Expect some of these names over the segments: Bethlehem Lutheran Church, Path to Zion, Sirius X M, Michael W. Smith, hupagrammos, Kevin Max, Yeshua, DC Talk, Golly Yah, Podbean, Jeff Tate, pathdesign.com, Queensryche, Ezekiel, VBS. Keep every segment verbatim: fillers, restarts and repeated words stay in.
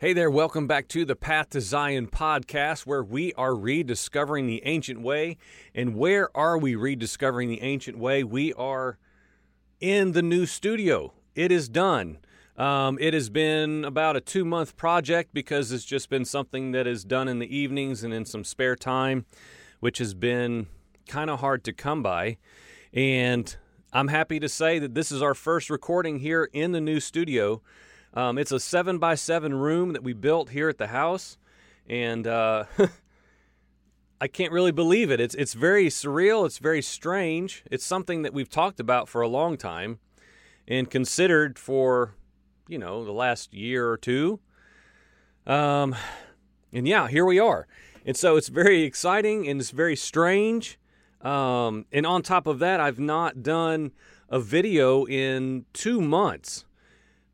Hey there, welcome back to the Path to Zion podcast, where we are rediscovering the ancient way. And where are we rediscovering the ancient way? We are in the new studio. It is done. Um, it has been about a two-month project because it's just been something that is done in the evenings and in some spare time, which has been kind of hard to come by. And I'm happy to say that this is our first recording here in the new studio. Um, it's a seven by seven room that we built here at the house, and uh, I can't really believe it. It's it's very surreal. It's very strange. It's something that we've talked about for a long time and considered for, you know, the last year or two. Um, and yeah, here we are. And so it's very exciting and it's very strange. Um, and on top of that, I've not done a video in two months.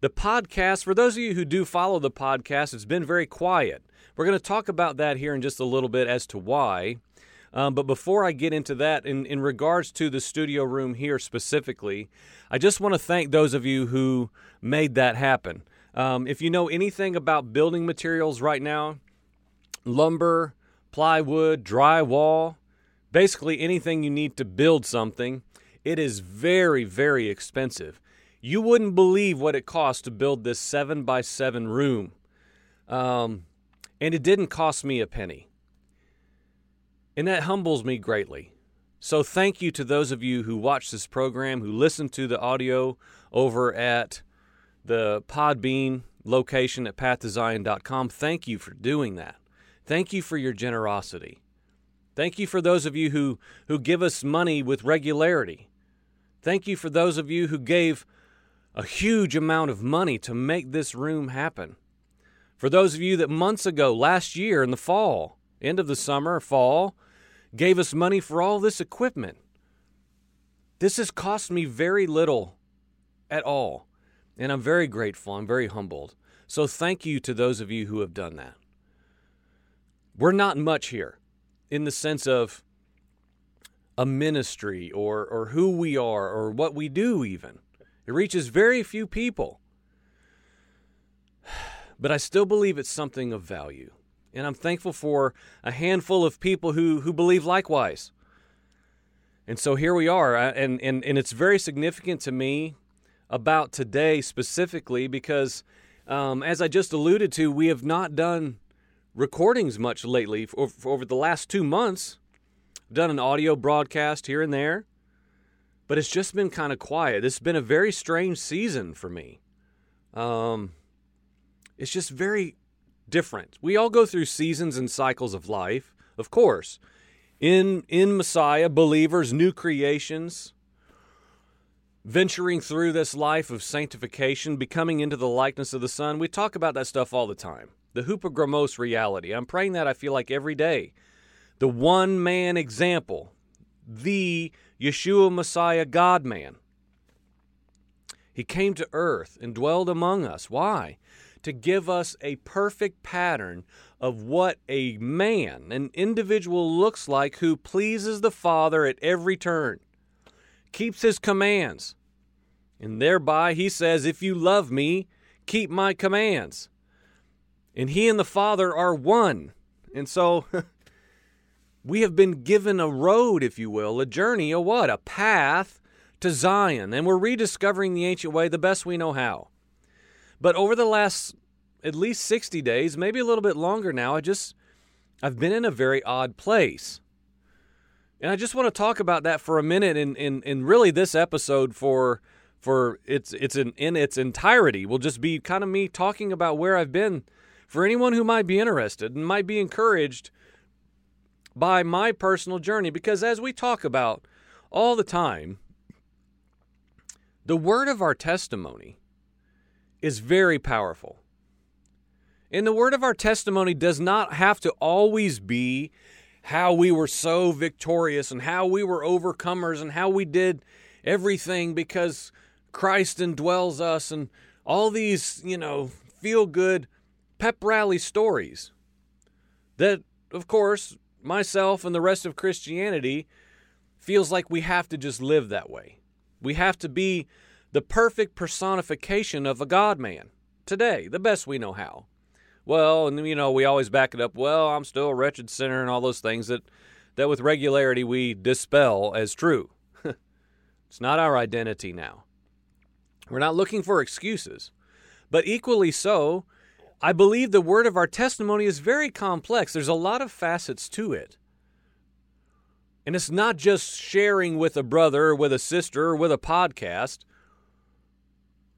The podcast, for those of you who do follow the podcast, it's been very quiet. We're going to talk about that here in just a little bit as to why. Um, but before I get into that, in, in regards to the studio room here specifically, I just want to thank those of you who made that happen. Um, if you know anything about building materials right now, lumber, plywood, drywall, basically anything you need to build something, it is very, very expensive. You wouldn't believe what it cost to build this seven by seven room. Um, and it didn't cost me a penny. And that humbles me greatly. So thank you to those of you who watch this program, who listen to the audio over at the Podbean location at path design dot com. Thank you for doing that. Thank you for your generosity. Thank you for those of you who, who give us money with regularity. Thank you for those of you who gave a huge amount of money to make this room happen. For those of you that months ago, last year in the fall, end of the summer, fall, gave us money for all this equipment. This has cost me very little at all, and I'm very grateful. I'm very humbled. So thank you to those of you who have done that. We're not much here in the sense of a ministry or, or who we are or what we do even. It reaches very few people. But I still believe it's something of value. And I'm thankful for a handful of people who, who believe likewise. And so here we are. And, and, and it's very significant to me about today specifically because, um, as I just alluded to, we have not done recordings much lately. For, for over the last two months, I've done an audio broadcast here and there. But it's just been kind of quiet. It's been a very strange season for me. Um, it's just very different. We all go through seasons and cycles of life, of course. In in Messiah, believers, new creations, venturing through this life of sanctification, becoming into the likeness of the Son. We talk about that stuff all the time. The hupagrammos reality. I'm praying that, I feel like, every day. The one-man example. The Yeshua Messiah, God-man. He came to earth and dwelled among us. Why? To give us a perfect pattern of what a man, an individual, looks like who pleases the Father at every turn, keeps his commands, and thereby he says, if you love me, keep my commands. And he and the Father are one. And so we have been given a road, if you will, a journey, a what? A path to Zion. And we're rediscovering the ancient way the best we know how. But over the last at least sixty days, maybe a little bit longer now, I just, I've been in a very odd place. And I just want to talk about that for a minute in, in, in really this episode for, for it's, it's in, in its entirety will just be kind of me talking about where I've been for anyone who might be interested and might be encouraged by my personal journey, because as we talk about all the time, the word of our testimony is very powerful. And the word of our testimony does not have to always be how we were so victorious and how we were overcomers and how we did everything because Christ indwells us and all these, you know, feel-good pep rally stories that, of course, myself and the rest of Christianity feels like we have to just live that way. We have to be the perfect personification of a God-man today, the best we know how. well, and, you know, we always back it up, well, I'm still a wretched sinner and all those things that, that with regularity we dispel as true. It's not our identity now. We're not looking for excuses. But equally so, I believe the word of our testimony is very complex. There's a lot of facets to it. And it's not just sharing with a brother or with a sister or with a podcast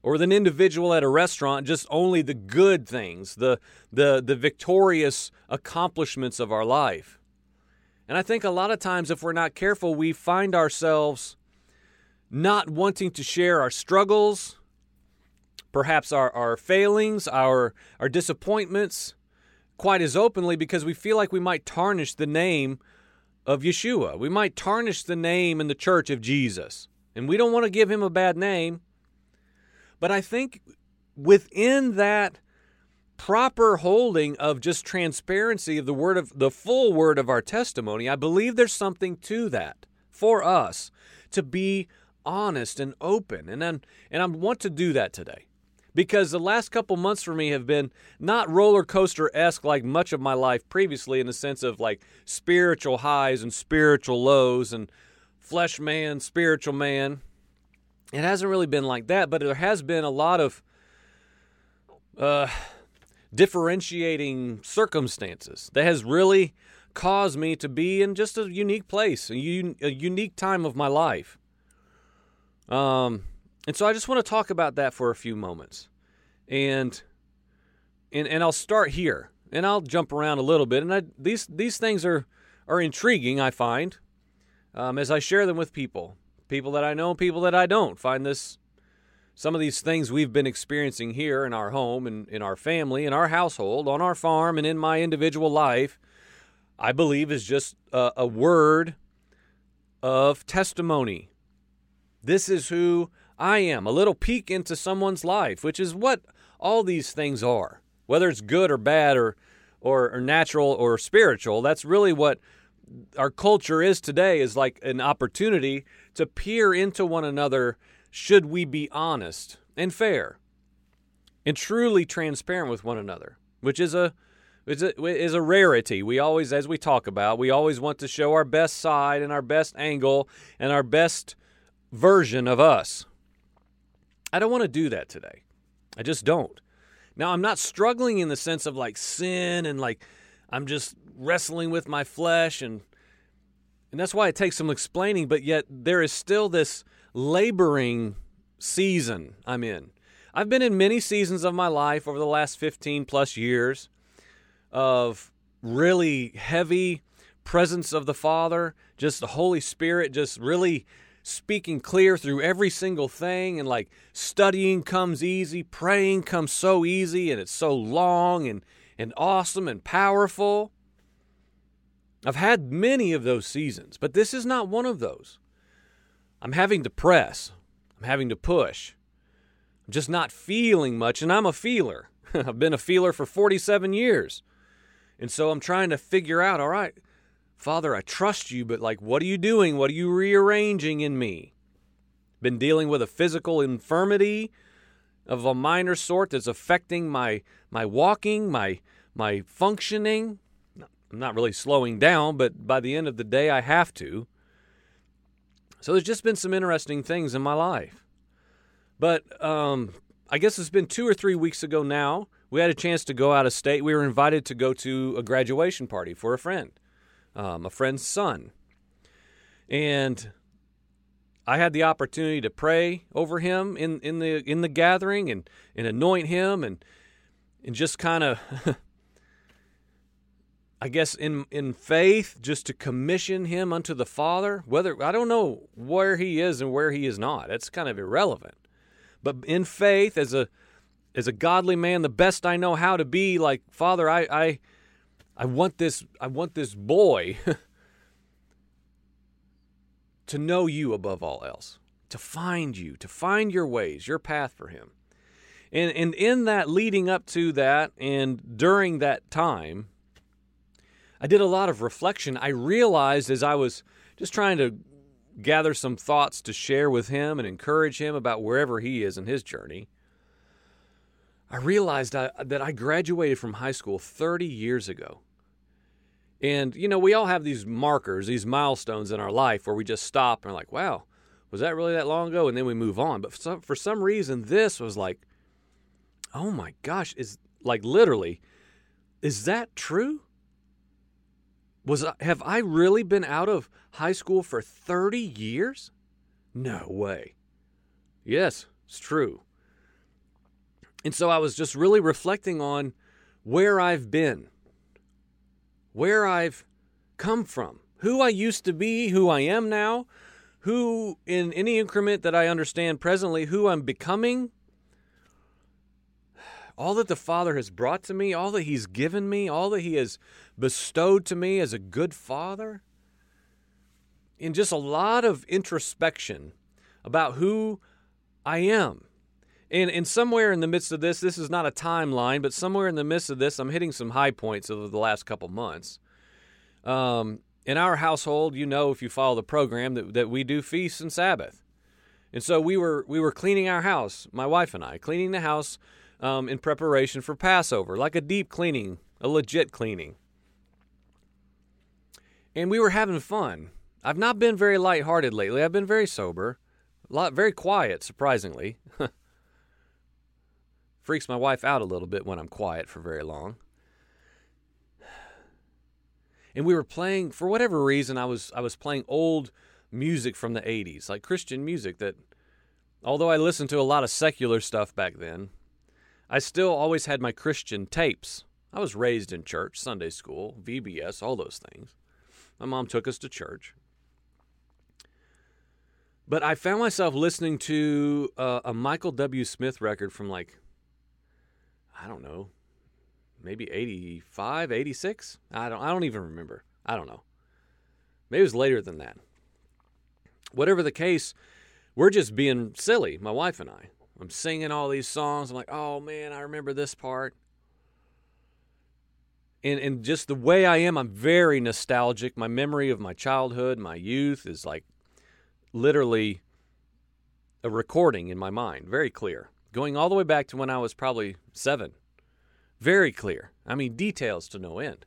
or with an individual at a restaurant, just only the good things, the, the, the victorious accomplishments of our life. And I think a lot of times if we're not careful, we find ourselves not wanting to share our struggles, perhaps our, our failings, our, our disappointments quite as openly because we feel like we might tarnish the name of Yeshua. We might tarnish the name in the church of Jesus. And we don't want to give him a bad name. But I think within that proper holding of just transparency of the word of the full word of our testimony, I believe there's something to that for us to be honest and open. And I'm, and I want to do that today. Because the last couple months for me have been not roller coaster-esque like much of my life previously in the sense of like spiritual highs and spiritual lows and flesh man, spiritual man. It hasn't really been like that, but there has been a lot of uh, differentiating circumstances that has really caused me to be in just a unique place, a, un- a unique time of my life. Um... And so I just want to talk about that for a few moments. And and, and I'll start here. And I'll jump around a little bit. And I, these these things are, are intriguing, I find, um, as I share them with people. People that I know and people that I don't find this. Some of these things we've been experiencing here in our home and in our family, in our household, on our farm, and in my individual life, I believe is just a, a word of testimony. This is who I am, a little peek into someone's life, which is what all these things are. Whether it's good or bad or, or or natural or spiritual, that's really what our culture is today, is like an opportunity to peer into one another should we be honest and fair and truly transparent with one another, which is a is a, is a rarity. We always, as we talk about, we always want to show our best side and our best angle and our best version of us. I don't want to do that today. I just don't. Now, I'm not struggling in the sense of like sin and like I'm just wrestling with my flesh. And and that's why it takes some explaining. But yet there is still this laboring season I'm in. I've been in many seasons of my life over the last fifteen plus years of really heavy presence of the Father, just the Holy Spirit, just really speaking clear through every single thing, and like studying comes easy, praying comes so easy, and it's so long and, and awesome and powerful. I've had many of those seasons, but this is not one of those. I'm having to press. I'm having to push. I'm just not feeling much, and I'm a feeler. I've been a feeler for forty-seven years. And so I'm trying to figure out, all right, Father, I trust you, but like, what are you doing? What are you rearranging in me? Been dealing with a physical infirmity of a minor sort that's affecting my my walking, my my functioning. I'm not really slowing down, but by the end of the day, I have to. So there's just been some interesting things in my life. But um, I guess it's been two or three weeks ago now. We had a chance to go out of state. We were invited to go to a graduation party for a friend. Um, a friend's son, and I had the opportunity to pray over him in, in the in the gathering and, and anoint him and and just kind of, I guess in in faith, just to commission him unto the Father. Whether I don't know where he is and where he is not, that's kind of irrelevant. But in faith, as a as a godly man, the best I know how to be, like, Father, I. I I want this I want this boy to know you above all else, to find you, to find your ways, your path for him. And and in that, leading up to that and during that time, I did a lot of reflection. I realized as I was just trying to gather some thoughts to share with him and encourage him about wherever he is in his journey, I realized I, that I graduated from high school thirty years ago. And, you know, we all have these markers, these milestones in our life where we just stop and are like, wow, was that really that long ago? And then we move on. But for some, for some reason, this was like, oh my gosh, is like literally, is that true? Was I, have I really been out of high school for thirty years? No way. Yes, it's true. And so I was just really reflecting on where I've been, where I've come from, who I used to be, who I am now, who in any increment that I understand presently, who I'm becoming, all that the Father has brought to me, all that He's given me, all that He has bestowed to me as a good Father, and just a lot of introspection about who I am. And, and somewhere in the midst of this, this is not a timeline, but somewhere in the midst of this, I'm hitting some high points over the last couple months. Um, in our household, you know, if you follow the program, that, that we do feasts and Sabbath. And so we were we were cleaning our house, my wife and I, cleaning the house um, in preparation for Passover, like a deep cleaning, a legit cleaning. And we were having fun. I've not been very lighthearted lately. I've been very sober, a lot, very quiet, surprisingly. Freaks my wife out a little bit when I'm quiet for very long. And we were playing, for whatever reason, I was I was playing old music from the eighties, like Christian music that, although I listened to a lot of secular stuff back then, I still always had my Christian tapes. I was raised in church, Sunday school, V B S, all those things. My mom took us to church. But I found myself listening to uh, a Michael W. Smith record from like, I don't know, maybe eighty-five, eighty-six. I don't I don't even remember. I don't know. Maybe it was later than that. Whatever the case, we're just being silly, my wife and I. I'm singing all these songs. I'm like, oh man, I remember this part. And and just the way I am, I'm very nostalgic. My memory of my childhood, my youth is like literally a recording in my mind, very clear. Going all the way back to when I was probably seven. Very clear. I mean, details to no end.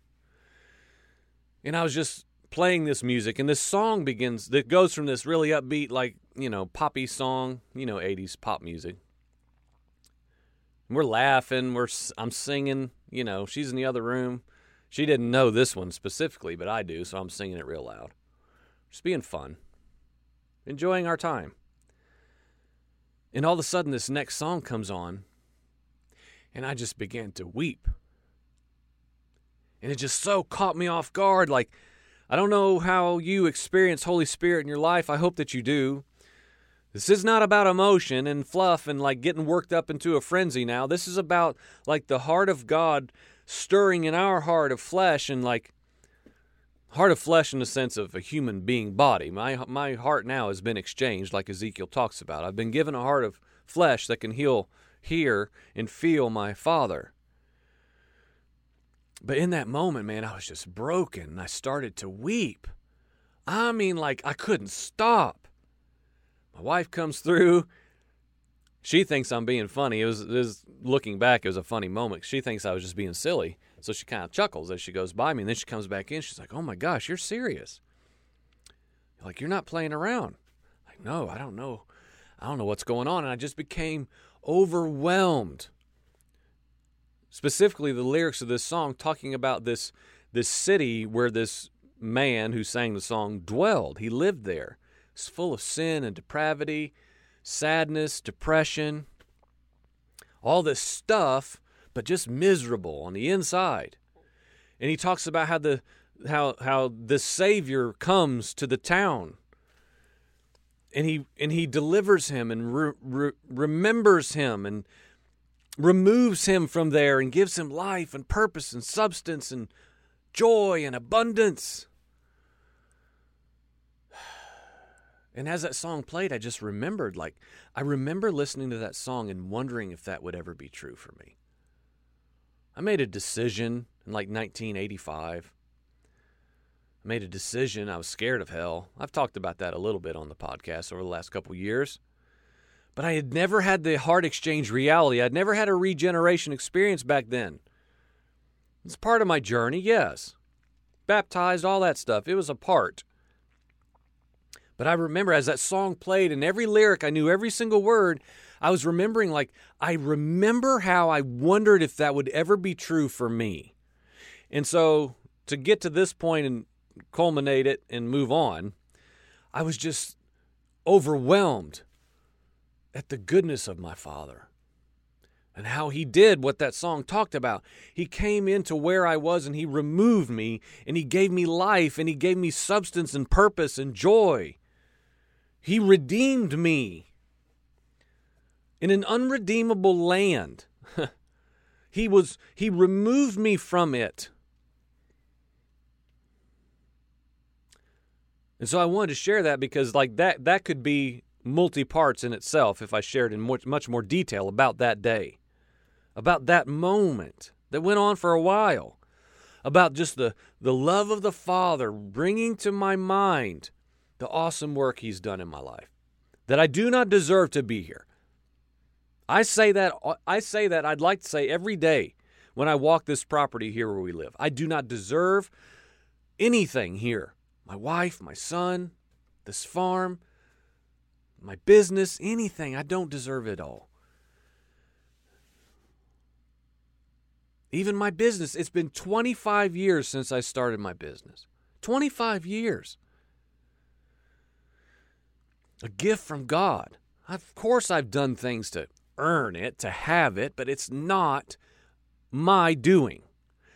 And I was just playing this music, and this song begins, that goes from this really upbeat, like, you know, poppy song, you know, eighties pop music. And we're laughing, we're I'm singing, you know, she's in the other room. She didn't know this one specifically, but I do, so I'm singing it real loud. Just being fun. Enjoying our time. And all of a sudden, this next song comes on, and I just began to weep. And it just so caught me off guard. Like, I don't know how you experience Holy Spirit in your life. I hope that you do. This is not about emotion and fluff and, like, getting worked up into a frenzy now. This is about, like, the heart of God stirring in our heart of flesh and, like, heart of flesh in the sense of a human being body. My my heart now has been exchanged like Ezekiel talks about. I've been given a heart of flesh that can heal, hear, and feel my Father. But in that moment, man, I was just broken, and I started to weep. I mean, like, I couldn't stop. My wife comes through. She thinks I'm being funny. It was, it was looking back, it was a funny moment. She thinks I was just being silly. So she kind of chuckles as she goes by me, and then she comes back in. She's like, oh, my gosh, you're serious. Like, you're not playing around. Like, no, I don't know. I don't know what's going on, and I just became overwhelmed. Specifically, the lyrics of this song talking about this, this city where this man who sang the song dwelled. He lived there. It's full of sin and depravity, sadness, depression, all this stuff, but just miserable on the inside. And he talks about how the how how the Savior comes to the town, and he and he delivers him and re, re, remembers him and removes him from there and gives him life and purpose and substance and joy and abundance. And as that song played, I just remembered, like, I remember listening to that song and wondering if that would ever be true for me. I made a decision in like nineteen eighty-five. I made a decision. I was scared of hell. I've talked about that a little bit on the podcast over the last couple years. But I had never had the heart exchange reality. I'd never had a regeneration experience back then. It's part of my journey, yes. Baptized, all that stuff. It was a part. But I remember as that song played and every lyric, I knew every single word, I was remembering, like, I remember how I wondered if that would ever be true for me. And so to get to this point and culminate it and move on, I was just overwhelmed at the goodness of my Father and how He did what that song talked about. He came into where I was and He removed me and He gave me life and He gave me substance and purpose and joy. He redeemed me in an unredeemable land. He was, He removed me from it. And so I wanted to share that because, like, that, that could be multi parts in itself if I shared in much, much more detail about that day, about that moment that went on for a while, about just the, the love of the Father bringing to my mind the awesome work He's done in my life, that I do not deserve to be here. I say that, I say that I'd like to say every day when I walk this property here where we live. I do not deserve anything here. My wife, my son, this farm, my business, anything. I don't deserve it all. Even my business. It's been twenty-five years since I started my business. twenty-five years. A gift from God. Of course I've done things to earn it, to have it, but it's not my doing.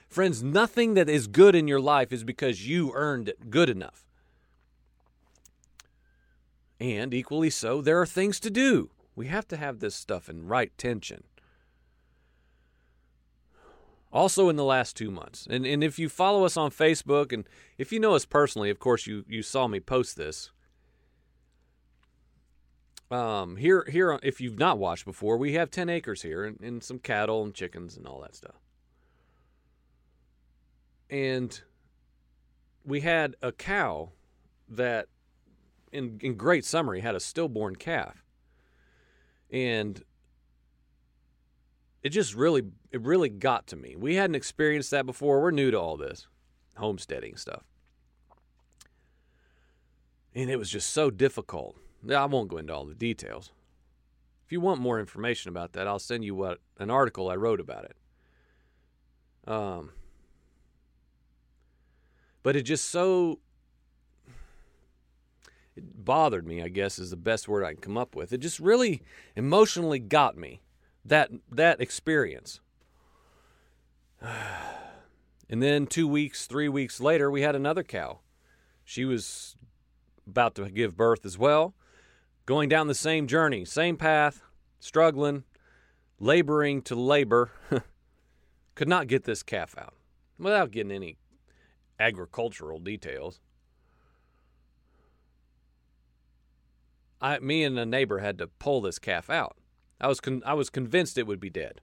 Friends, nothing that is good in your life is because you earned it good enough. And equally so, there are things to do. We have to have this stuff in right tension. Also in the last two months, and, and if you follow us on Facebook, and if you know us personally, of course you, you saw me post this. Um, here, here, if you've not watched before, we have ten acres here and, and some cattle and chickens and all that stuff. And we had a cow that, in, in great summary, had a stillborn calf. And it just really, it really got to me. We hadn't experienced that before. We're new to all this homesteading stuff. And it was just so difficult. Now, I won't go into all the details. If you want more information about that, I'll send you what an article I wrote about it. Um... But it just so, it bothered me, I guess, is the best word I can come up with. It just really emotionally got me, that that experience. And then two weeks, three weeks later, we had another cow. She was about to give birth as well, going down the same journey, same path, struggling, laboring to labor. Could not get this calf out without getting any agricultural details. I, me and a neighbor had to pull this calf out. I was con- I was convinced it would be dead.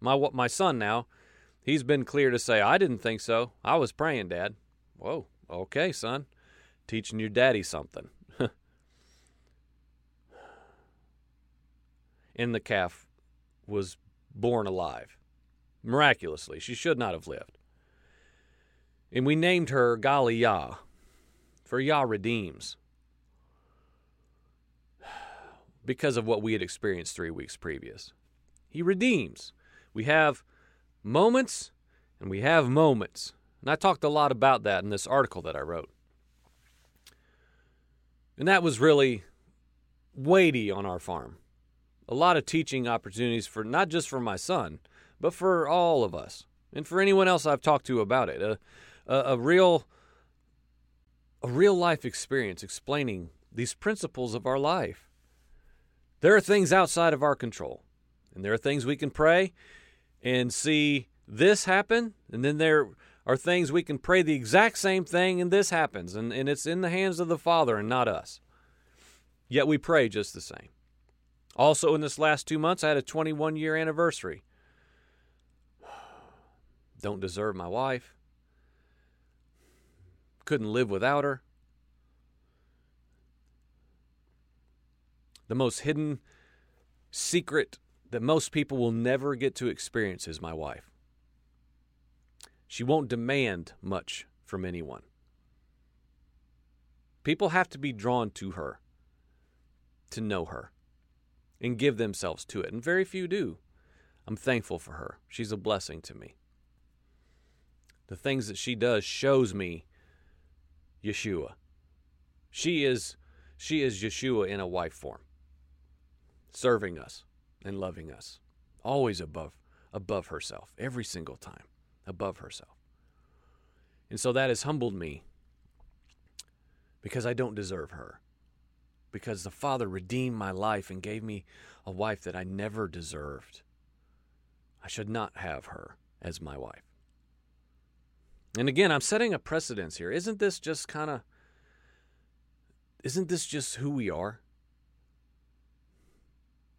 My my son now, he's been clear to say, I didn't think so. I was praying, Dad. Whoa, okay, son. Teaching your daddy something. And the calf was born alive. Miraculously. She should not have lived. And we named her Golly Yah, for Yah redeems, because of what we had experienced three weeks previous. He redeems. We have moments and we have moments. And I talked a lot about that in this article that I wrote. And that was really weighty on our farm. A lot of teaching opportunities for not just for my son, but for all of us and for anyone else I've talked to about it. Uh, A, a real a real life experience explaining these principles of our life. There are things outside of our control. And there are things we can pray and see this happen. And then there are things we can pray the exact same thing and this happens. And, and it's in the hands of the Father and not us. Yet we pray just the same. Also in this last two months, I had a twenty-one year anniversary. Don't deserve my wife. Couldn't live without her. The most hidden secret that most people will never get to experience is my wife. She won't demand much from anyone. People have to be drawn to her, to know her, and give themselves to it. And very few do. I'm thankful for her. She's a blessing to me. The things that she does shows me Yeshua. She is, she is Yeshua in a wife form, serving us and loving us, always above, above herself, every single time, above herself. And so that has humbled me because I don't deserve her, because the Father redeemed my life and gave me a wife that I never deserved. I should not have her as my wife. And again, I'm setting a precedence here. Isn't this just kind of, isn't this just who we are?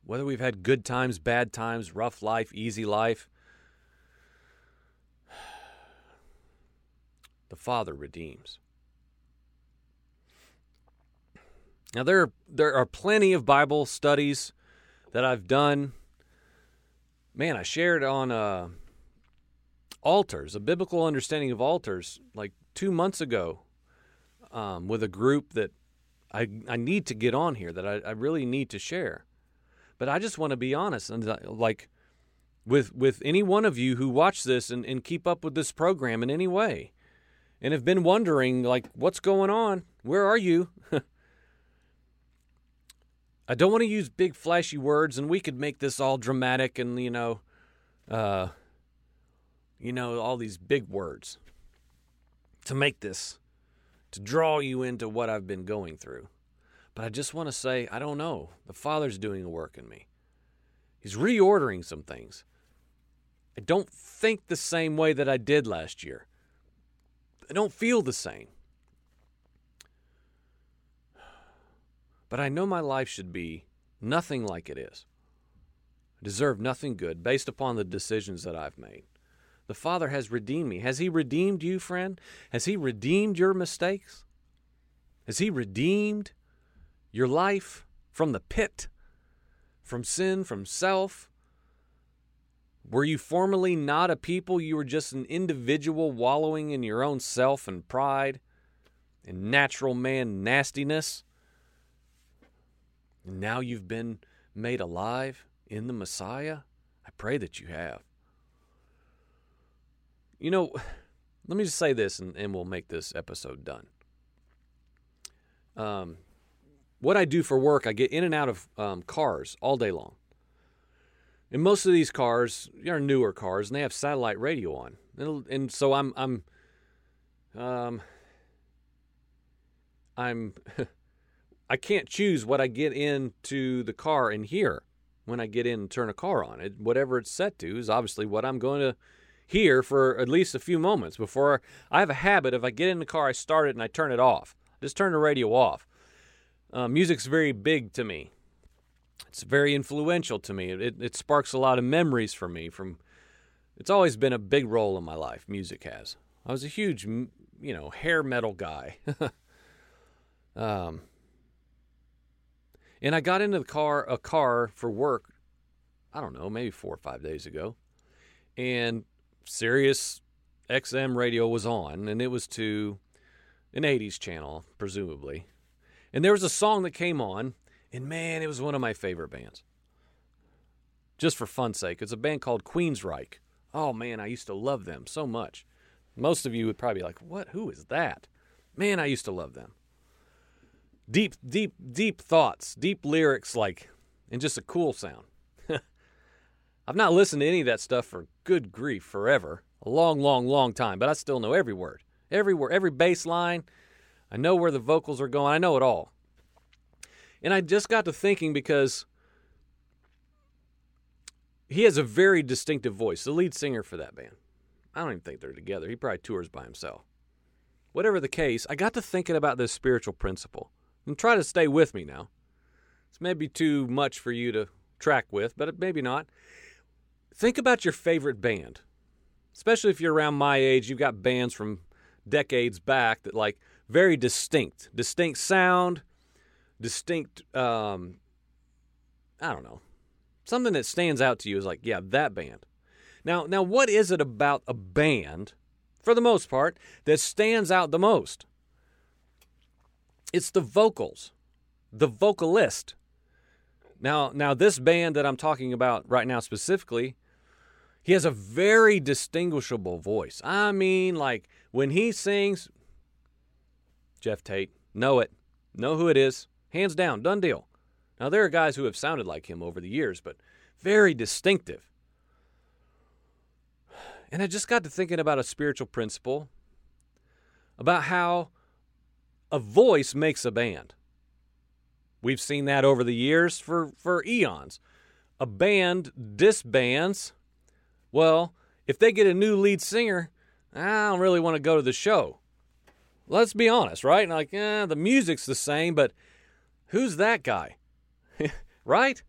Whether we've had good times, bad times, rough life, easy life, the Father redeems. Now, there, there are plenty of Bible studies that I've done. Man, I shared on uh, altars, a biblical understanding of altars, like two months ago um, with a group that I, I need to get on here, that I, I really need to share. But I just want to be honest, and like with with any one of you who watch this and, and keep up with this program in any way and have been wondering, like, what's going on? Where are you? I don't want to use big flashy words, and we could make this all dramatic and, you know, uh, you know, all these big words to make this, to draw you into what I've been going through. But I just want to say, I don't know. The Father's doing a work in me. He's reordering some things. I don't think the same way that I did last year. I don't feel the same. But I know my life should be nothing like it is. I deserve nothing good based upon the decisions that I've made. The Father has redeemed me. Has He redeemed you, friend? Has He redeemed your mistakes? Has He redeemed your life from the pit, from sin, from self? Were you formerly not a people? You were just an individual wallowing in your own self and pride and natural man nastiness. And now you've been made alive in the Messiah? I pray that you have. You know, let me just say this, and, and we'll make this episode done. Um, what I do for work, I get in and out of um, cars all day long. And most of these cars are newer cars, and they have satellite radio on. And, and so I'm... I'm... Um, I'm... I can't choose what I get into the car and hear when I get in and turn a car on. It, whatever it's set to is obviously what I'm going to hear for at least a few moments before. I have a habit, if I get in the car, I start it and I turn it off. Just turn the radio off. Uh, music's very big to me. It's very influential to me. It, it sparks a lot of memories for me. From it's always been a big role in my life, music has. I was a huge, you know, hair metal guy. um... And I got into the car, a car for work, I don't know, maybe four or five days ago. And Sirius X M radio was on, and it was to an eighties channel, presumably. And there was a song that came on, and man, it was one of my favorite bands. Just for fun's sake, it's a band called Queensryche. Oh man, I used to love them so much. Most of you would probably be like, what? Who is that? Man, I used to love them. Deep, deep, deep thoughts, deep lyrics, like, and just a cool sound. I've not listened to any of that stuff for good grief forever, a long, long, long time, but I still know every word, every word, every bass line. I know where the vocals are going. I know it all. And I just got to thinking, because he has a very distinctive voice, the lead singer for that band. I don't even think they're together. He probably tours by himself. Whatever the case, I got to thinking about this spiritual principle. And try to stay with me now. It's maybe too much for you to track with, but maybe not. Think about your favorite band. Especially if you're around my age, you've got bands from decades back that, like, very distinct. Distinct sound, distinct, um, I don't know, something that stands out to you is like, yeah, that band. Now, now, what is it about a band, for the most part, that stands out the most? It's the vocals, the vocalist. Now, now, this band that I'm talking about right now specifically, he has a very distinguishable voice. I mean, like, when he sings, Jeff Tate, know it, know who it is, hands down, done deal. Now, there are guys who have sounded like him over the years, but very distinctive. And I just got to thinking about a spiritual principle, about how a voice makes a band. We've seen that over the years for, for eons. A band disbands. Well, if they get a new lead singer, I don't really want to go to the show. Let's be honest, right? And like, eh, the music's the same, but who's that guy? Right?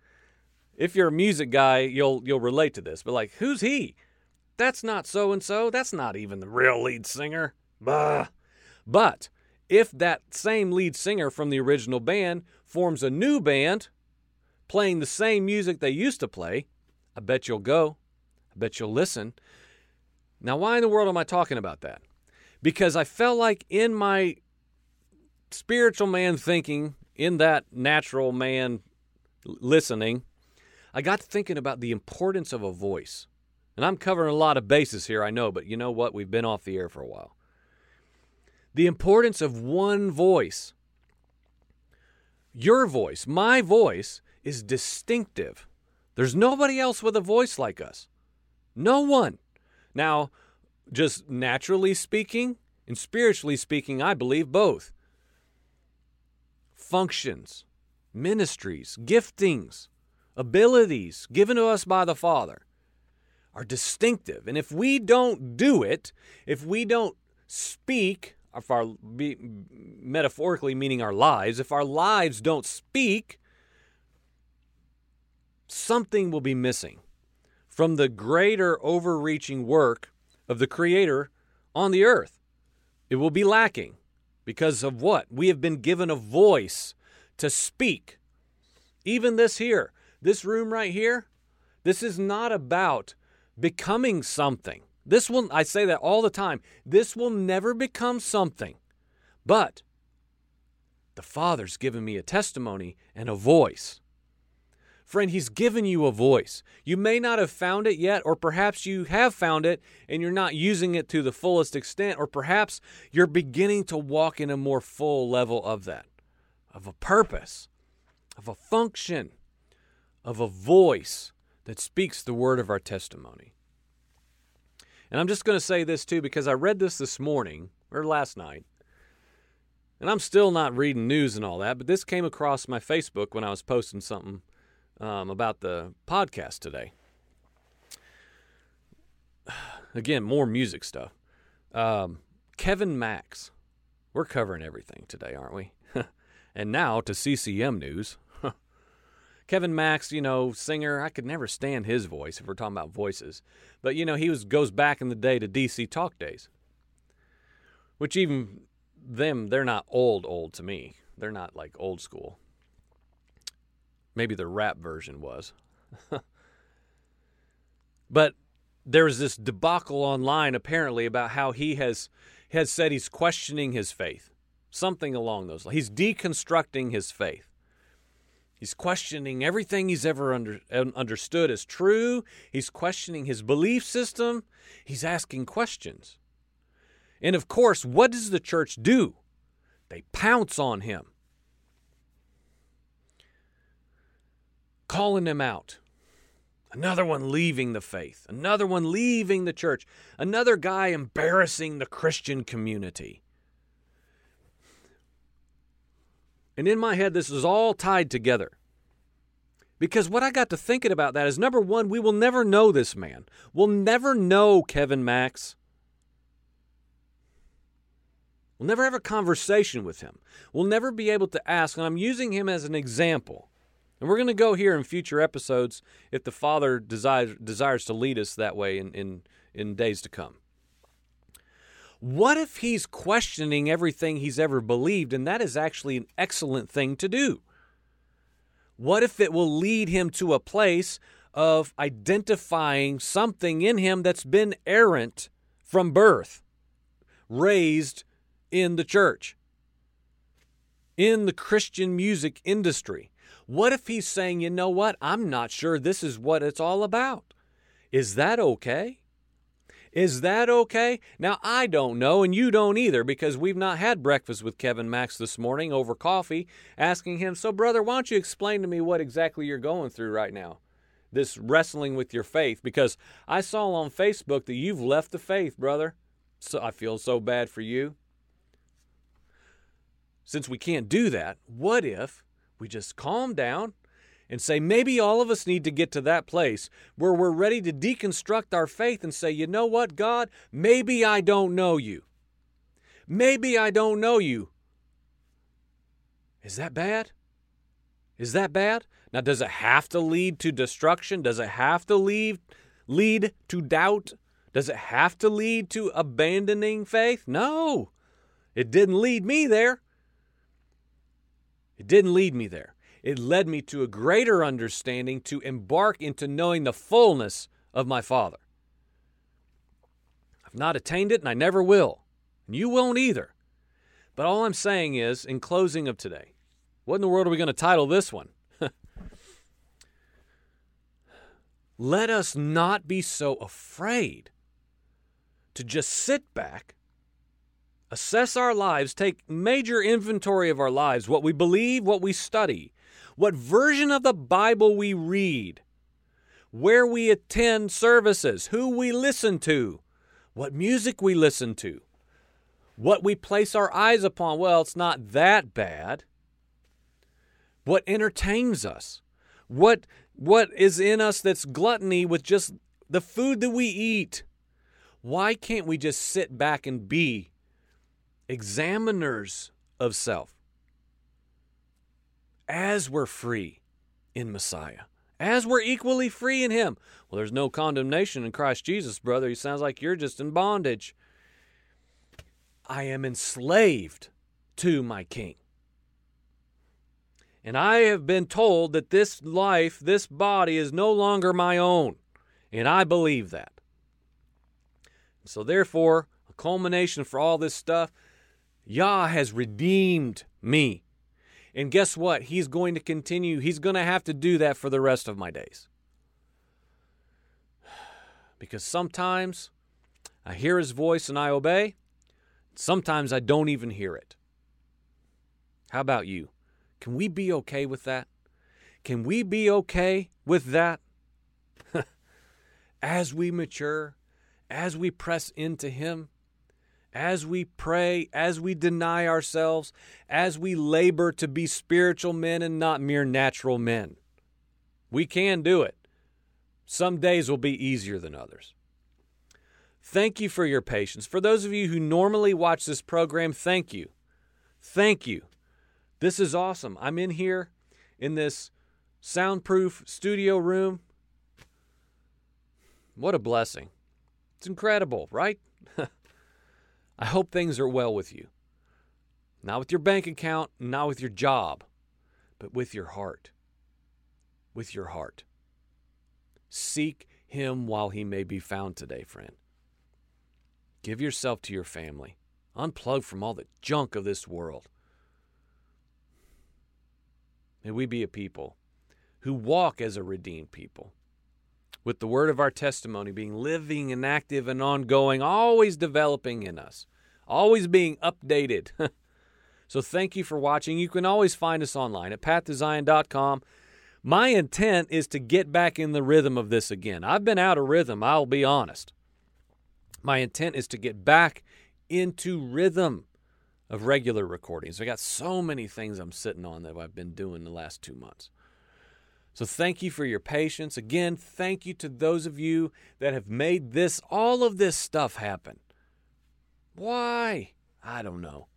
If you're a music guy, you'll you'll relate to this. But like, who's he? That's not so-and-so. That's not even the real lead singer. Bah. But if that same lead singer from the original band forms a new band playing the same music they used to play, I bet you'll go. I bet you'll listen. Now, why in the world am I talking about that? Because I felt like in my spiritual man thinking, in that natural man listening, I got thinking about the importance of a voice. And I'm covering a lot of bases here, I know, but you know what? We've been off the air for a while. The importance of one voice. Your voice, my voice, is distinctive. There's nobody else with a voice like us. No one. Now, just naturally speaking and spiritually speaking, I believe both. Functions, ministries, giftings, abilities given to us by the Father are distinctive. And if we don't do it, if we don't speak, if our, metaphorically meaning our lives, if our lives don't speak, something will be missing from the greater overreaching work of the Creator on the earth. It will be lacking because of what? We have been given a voice to speak. Even this here, this room right here, this is not about becoming something. This will, I say that all the time, this will never become something. But the Father's given me a testimony and a voice. Friend, he's given you a voice. You may not have found it yet, or perhaps you have found it and you're not using it to the fullest extent, or perhaps you're beginning to walk in a more full level of that, of a purpose, of a function, of a voice that speaks the word of our testimony. And I'm just going to say this too, because I read this this morning, or last night, and I'm still not reading news and all that, but this came across my Facebook when I was posting something Um, about the podcast today. Again, more music stuff. Um, Kevin Max. We're covering everything today, aren't we? And now to C C M news. Kevin Max, you know, singer. I could never stand his voice if we're talking about voices. But, you know, he was goes back in the day to D C Talk days. Which even them, they're not old, old to me. They're not like old school. Maybe the rap version was. But there was this debacle online, apparently, about how he has has said he's questioning his faith. Something along those lines. He's deconstructing his faith. He's questioning everything he's ever under, understood as true. He's questioning his belief system. He's asking questions. And, of course, what does the church do? They pounce on him, calling him out. Another one leaving the faith. Another one leaving the church. Another guy embarrassing the Christian community. And in my head, this is all tied together. Because what I got to thinking about that is, number one, we will never know this man. We'll never know Kevin Max. We'll never have a conversation with him. We'll never be able to ask, and I'm using him as an example. And we're going to go here in future episodes if the Father desires, desires to lead us that way in, in, in days to come. What if he's questioning everything he's ever believed, and that is actually an excellent thing to do? What if it will lead him to a place of identifying something in him that's been errant from birth, raised in the church, in the Christian music industry? What if he's saying, you know what, I'm not sure this is what it's all about. Is that okay? Is that okay? Now, I don't know, and you don't either, because we've not had breakfast with Kevin Max this morning over coffee, asking him, so brother, why don't you explain to me what exactly you're going through right now, this wrestling with your faith? Because I saw on Facebook that you've left the faith, brother. So I feel so bad for you. Since we can't do that, what if we just calm down and say, maybe all of us need to get to that place where we're ready to deconstruct our faith and say, you know what, God, maybe I don't know you. Maybe I don't know you. Is that bad? Is that bad? Now, does it have to lead to destruction? Does it have to lead, lead to doubt? Does it have to lead to abandoning faith? No, it didn't lead me there. It didn't lead me there. It led me to a greater understanding, to embark into knowing the fullness of my Father. I've not attained it, and I never will. And you won't either. But all I'm saying is, in closing of today, what in the world are we going to title this one? Let us not be so afraid to just sit back, assess our lives, take major inventory of our lives, what we believe, what we study, what version of the Bible we read, where we attend services, who we listen to, what music we listen to, what we place our eyes upon. Well, it's not that bad. What entertains us, what what is in us that's gluttony with just the food that we eat. Why can't we just sit back and be examiners of self as we're free in Messiah, as we're equally free in him? Well, there's no condemnation in Christ Jesus, brother. He sounds like you're just in bondage. I am enslaved to my King. And I have been told that this life, this body is no longer my own. And I believe that. So therefore, a culmination for all this stuff, Yah has redeemed me. And guess what? He's going to continue. He's going to have to do that for the rest of my days. Because sometimes I hear his voice and I obey. Sometimes I don't even hear it. How about you? Can we be okay with that? Can we be okay with that? As we mature, as we press into him, as we pray, as we deny ourselves, as we labor to be spiritual men and not mere natural men. We can do it. Some days will be easier than others. Thank you for your patience. For those of you who normally watch this program, thank you. Thank you. This is awesome. I'm in here in this soundproof studio room. What a blessing. It's incredible, right? I hope things are well with you. Not with your bank account, not with your job, but with your heart. With your heart. Seek him while he may be found today, friend. Give yourself to your family. Unplug from all the junk of this world. May we be a people who walk as a redeemed people, with the word of our testimony being living and active and ongoing, always developing in us, always being updated. So thank you for watching. You can always find us online at path design dot com. My intent is to get back in the rhythm of this again. I've been out of rhythm, I'll be honest. My intent is to get back into rhythm of regular recordings. I got so many things I'm sitting on that I've been doing the last two months. So thank you for your patience. Again, thank you to those of you that have made this, all of this stuff happen. Why? I don't know.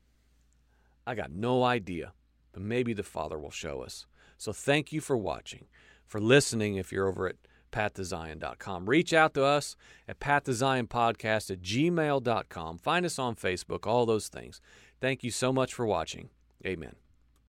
I got no idea, but maybe the Father will show us. So thank you for watching, for listening if you're over at path to zion dot com. Reach out to us at path to zion podcast at gmail dot com. Find us on Facebook, all those things. Thank you so much for watching. Amen.